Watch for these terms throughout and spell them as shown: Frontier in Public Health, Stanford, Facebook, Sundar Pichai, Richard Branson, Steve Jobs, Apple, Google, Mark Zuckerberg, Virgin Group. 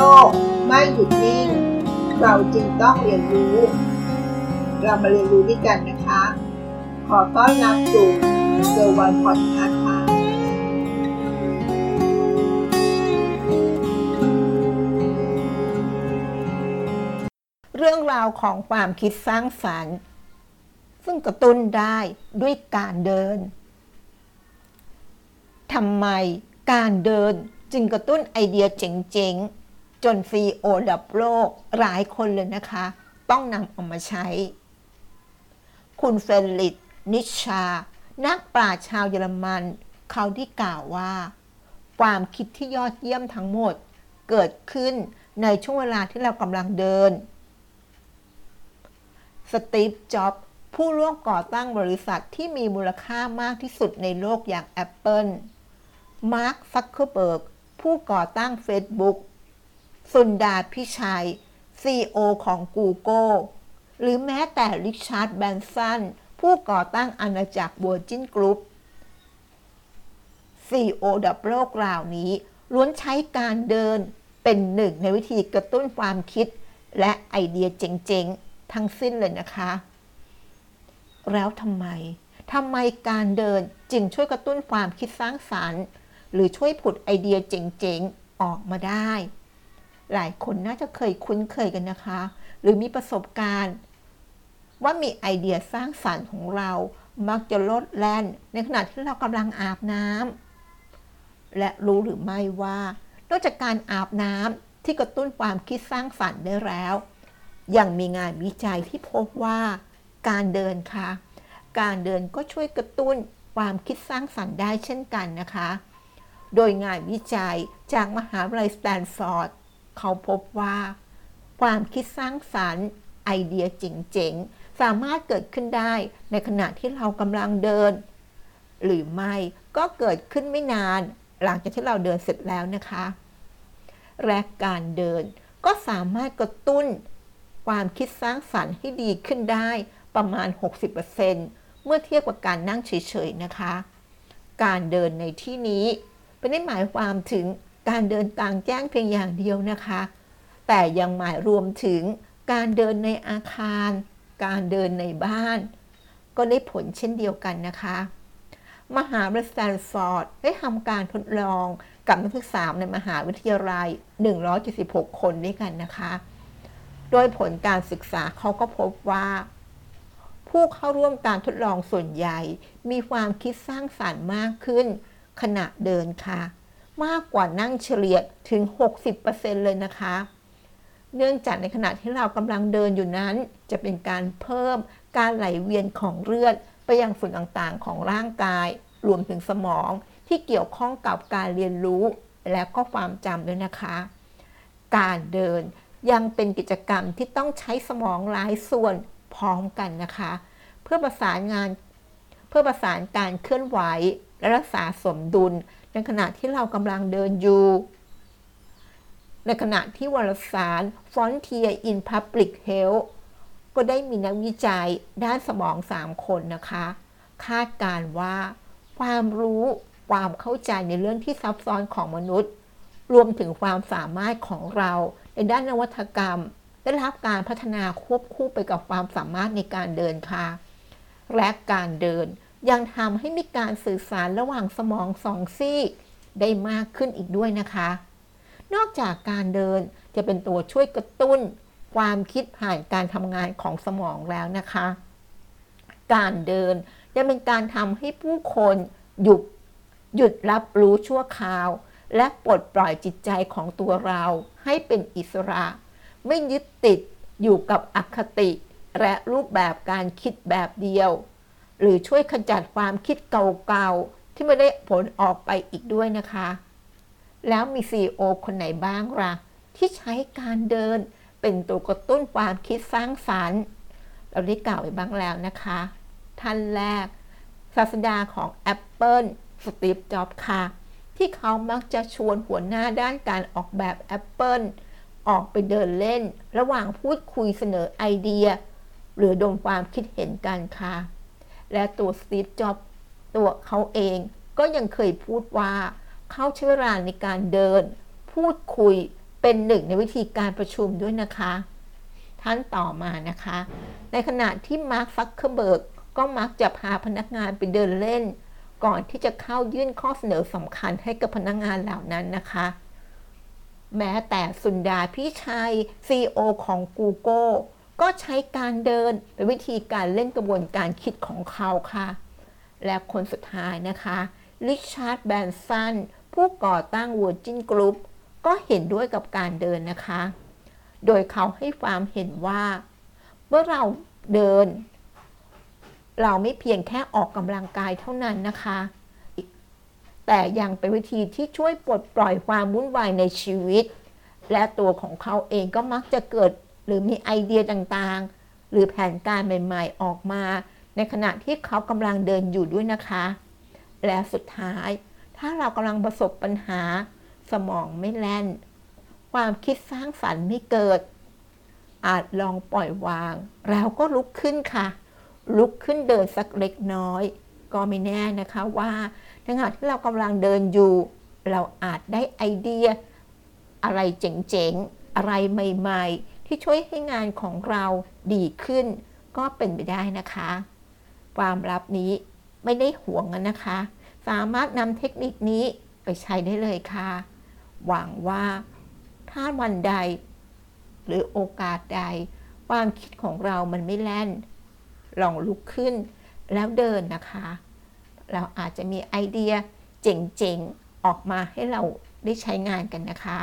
ลกไม่หยุดนิ่งเราจึงต้องเรียนรู้เรามาเรียนรู้ด้วยกันนะคะขอต้อนรับสู่เซอร์วันพอดคาสต์ค่ะเรื่องราวของความคิดสร้างสรรค์ซึ่งกระตุ้นได้ด้วยการเดินทำไมการเดินจึงกระตุ้นไอเดียเจ๋งๆจน CEO ระดับโลกหลายคนเลยนะคะต้องนำออกมาใช้คุณเฟลิกซ์ นิชชานักปราชญ์ชาวเยอรมันเขาได้กล่าวว่าความคิดที่ยอดเยี่ยมทั้งหมดเกิดขึ้นในช่วงเวลาที่เรากำลังเดินสตีฟ จ็อบส์ผู้ร่วมก่อตั้งบริษัทที่มีมูลค่ามากที่สุดในโลกอย่าง Apple มาร์ค ซักเคอร์เบิร์กผู้ก่อตั้ง Facebook สุนดาร์ พิชัย CEO ของ Google หรือแม้แต่ริชาร์ด แบรนสันผู้ก่อตั้งอาณาจักร Virgin Group CEO ระดับโลกเหล่านี้ล้วนใช้การเดินเป็นหนึ่งในวิธีกระตุ้นความคิดและไอเดียเจ๋งๆทั้งสิ้นเลยนะคะแล้วทำไมการเดินจึงช่วยกระตุ้นความคิดสร้างสรรค์หรือช่วยผุดไอเดียเจ๋งๆออกมาได้หลายคนน่าจะเคยคุ้นเคยกันนะคะหรือมีประสบการณ์ว่ามีไอเดียสร้างสรรค์ของเรามักจะโลดแล่นในขณะที่เรากำลังอาบน้ำและรู้หรือไม่ว่านอกจากการอาบน้ำที่กระตุ้นความคิดสร้างสรรค์ได้แล้วยังมีงานวิจัยที่พบว่าการเดินค่ะการเดินก็ช่วยกระตุ้นความคิดสร้างสรรค์ได้เช่นกันนะคะโดยงานวิจัยจากมหาวิทยาลัยสแตนฟอร์ดเขาพบว่าความคิดสร้างสรรค์ไอเดียเจ๋งๆสามารถเกิดขึ้นได้ในขณะที่เรากำลังเดินหรือไม่ก็เกิดขึ้นไม่นานหลังจากที่เราเดินเสร็จแล้วนะคะและการเดินก็สามารถกระตุ้นความคิดสร้างสรรค์ให้ดีขึ้นได้ประมาณ 60% เมื่อเทียบกับการนั่งเฉยๆนะคะการเดินในที่นี้ไม่ได้หมายความถึงการเดินกลางแจ้งเพียงอย่างเดียวนะคะแต่ยังหมายรวมถึงการเดินในอาคารการเดินในบ้านก็ได้ผลเช่นเดียวกันนะคะมหาวิทยาลัยสแตนฟอร์ดได้ทำการทดลองกับนักศึกษาในมหาวิทยาลัย176 คนด้วยกันนะคะโดยผลการศึกษาเขาก็พบว่าผู้เข้าร่วมการทดลองส่วนใหญ่มีความคิดสร้างสรรค์มากขึ้นขณะเดินค่ะมากกว่านั่งเฉลี่ยถึง 60% เลยนะคะเนื่องจากในขณะที่เรากำลังเดินอยู่นั้นจะเป็นการเพิ่มการไหลเวียนของเลือดไปยังส่วนต่างๆของร่างกายรวมถึงสมองที่เกี่ยวข้องกับการเรียนรู้และก็ความจำด้วยนะคะการเดินยังเป็นกิจกรรมที่ต้องใช้สมองหลายส่วนพร้อมกันนะคะเพื่อประสานการเคลื่อนไหวและรักษาสมดุลในขณะที่เรากำลังเดินอยู่ในขณะที่วารสาร Frontier in Public Health ก็ได้มีนักวิจัยด้านสมอง 3 คนนะคะคาดการณ์ว่าความรู้ความเข้าใจในเรื่องที่ซับซ้อนของมนุษย์รวมถึงความสามารถของเราในด้านนวัตกรรมได้รับการพัฒนาควบคู่ไปกับความสามารถในการเดินค่ะและการเดินยังทำให้มีการสื่อสารระหว่างสมองสองซีกได้มากขึ้นอีกด้วยนะคะนอกจากการเดินจะเป็นตัวช่วยกระตุ้นความคิดผ่านการทำงานของสมองแล้วนะคะการเดินจะเป็นการทำให้ผู้คนหยุดรับรู้ชั่วคราวและปลดปล่อยจิตใจของตัวเราให้เป็นอิสระไม่ยึดติดอยู่กับอคติและรูปแบบการคิดแบบเดียวหรือช่วยขจัดความคิดเก่าๆที่ไม่ได้ผลออกไปอีกด้วยนะคะแล้วมี CEO คนไหนบ้างล่ะที่ใช้การเดินเป็นตัวกระตุ้นความคิดสร้างสรรค์เราได้กล่าวไปบ้างแล้วนะคะท่านแรกศาสดาของ Apple สตีฟ จ็อบส์ค่ะที่เขามักจะชวนหัวหน้าด้านการออกแบบ Appleออกไปเดินเล่นระหว่างพูดคุยเสนอไอเดียหรือดมความคิดเห็นกันค่ะและตัวสตีฟ จ็อบส์ตัวเขาเองก็ยังเคยพูดว่าเขาใช้เวลาในการเดินพูดคุย เป็นหนึ่งในวิธีการประชุมด้วยนะคะท่านต่อมานะคะในขณะที่มาร์ค ซักเคอร์เบิร์กก็มักจะพาพนักงานไปเดินเล่นก่อนที่จะเข้ายื่นข้อเสนอสำคัญให้กับพนักงานเหล่านั้นนะคะแม้แต่สุนดาพี่ชัย CEO ของ Google ก็ใช้การเดินเป็นวิธีการเล่นกระบวนการคิดของเขาค่ะและคนสุดท้ายนะคะริชาร์ด แบรนสันผู้ก่อตั้ง Virgin Group ก็เห็นด้วยกับการเดินนะคะโดยเขาให้ความเห็นว่าเมื่อเราเดินเราไม่เพียงแค่ออกกำลังกายเท่านั้นนะคะแต่ยังเป็นวิธีที่ช่วยปลดปล่อยความวุ่นวายในชีวิตและตัวของเขาเองก็มักจะเกิดหรือมีไอเดียต่างๆหรือแผนการใหม่ๆออกมาในขณะที่เขากำลังเดินอยู่ด้วยนะคะและสุดท้ายถ้าเรากำลังประสบปัญหาสมองไม่แล่นความคิดสร้างสรรค์ไม่เกิดอาจลองปล่อยวางแล้วก็ลุกขึ้นค่ะลุกขึ้นเดินสักเล็กน้อยก็ไม่แน่นะคะว่าในขณะที่เรากำลังเดินอยู่เราอาจได้ไอเดียอะไรเจ๋งๆอะไรใหม่ๆที่ช่วยให้งานของเราดีขึ้นก็เป็นไปได้นะคะความลับนี้ไม่ได้ห่วงนะคะสามารถนำเทคนิคนี้ไปใช้ได้เลยค่ะหวังว่าถ้าวันใดหรือโอกาสใดความคิดของเรามันไม่แล่นลองลุกขึ้นแล้วเดินนะคะเราอาจจะมีไอเดียเจ๋งๆออกมาให้เราได้ใช้งานกันนะคะ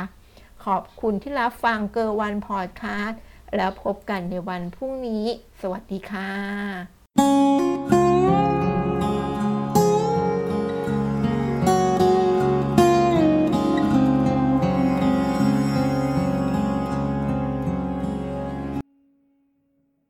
ขอบคุณที่รับฟังเกิร์ลวันพอดคาสต์แล้วพบกันในวันพรุ่งนี้สวัสดีค่ะ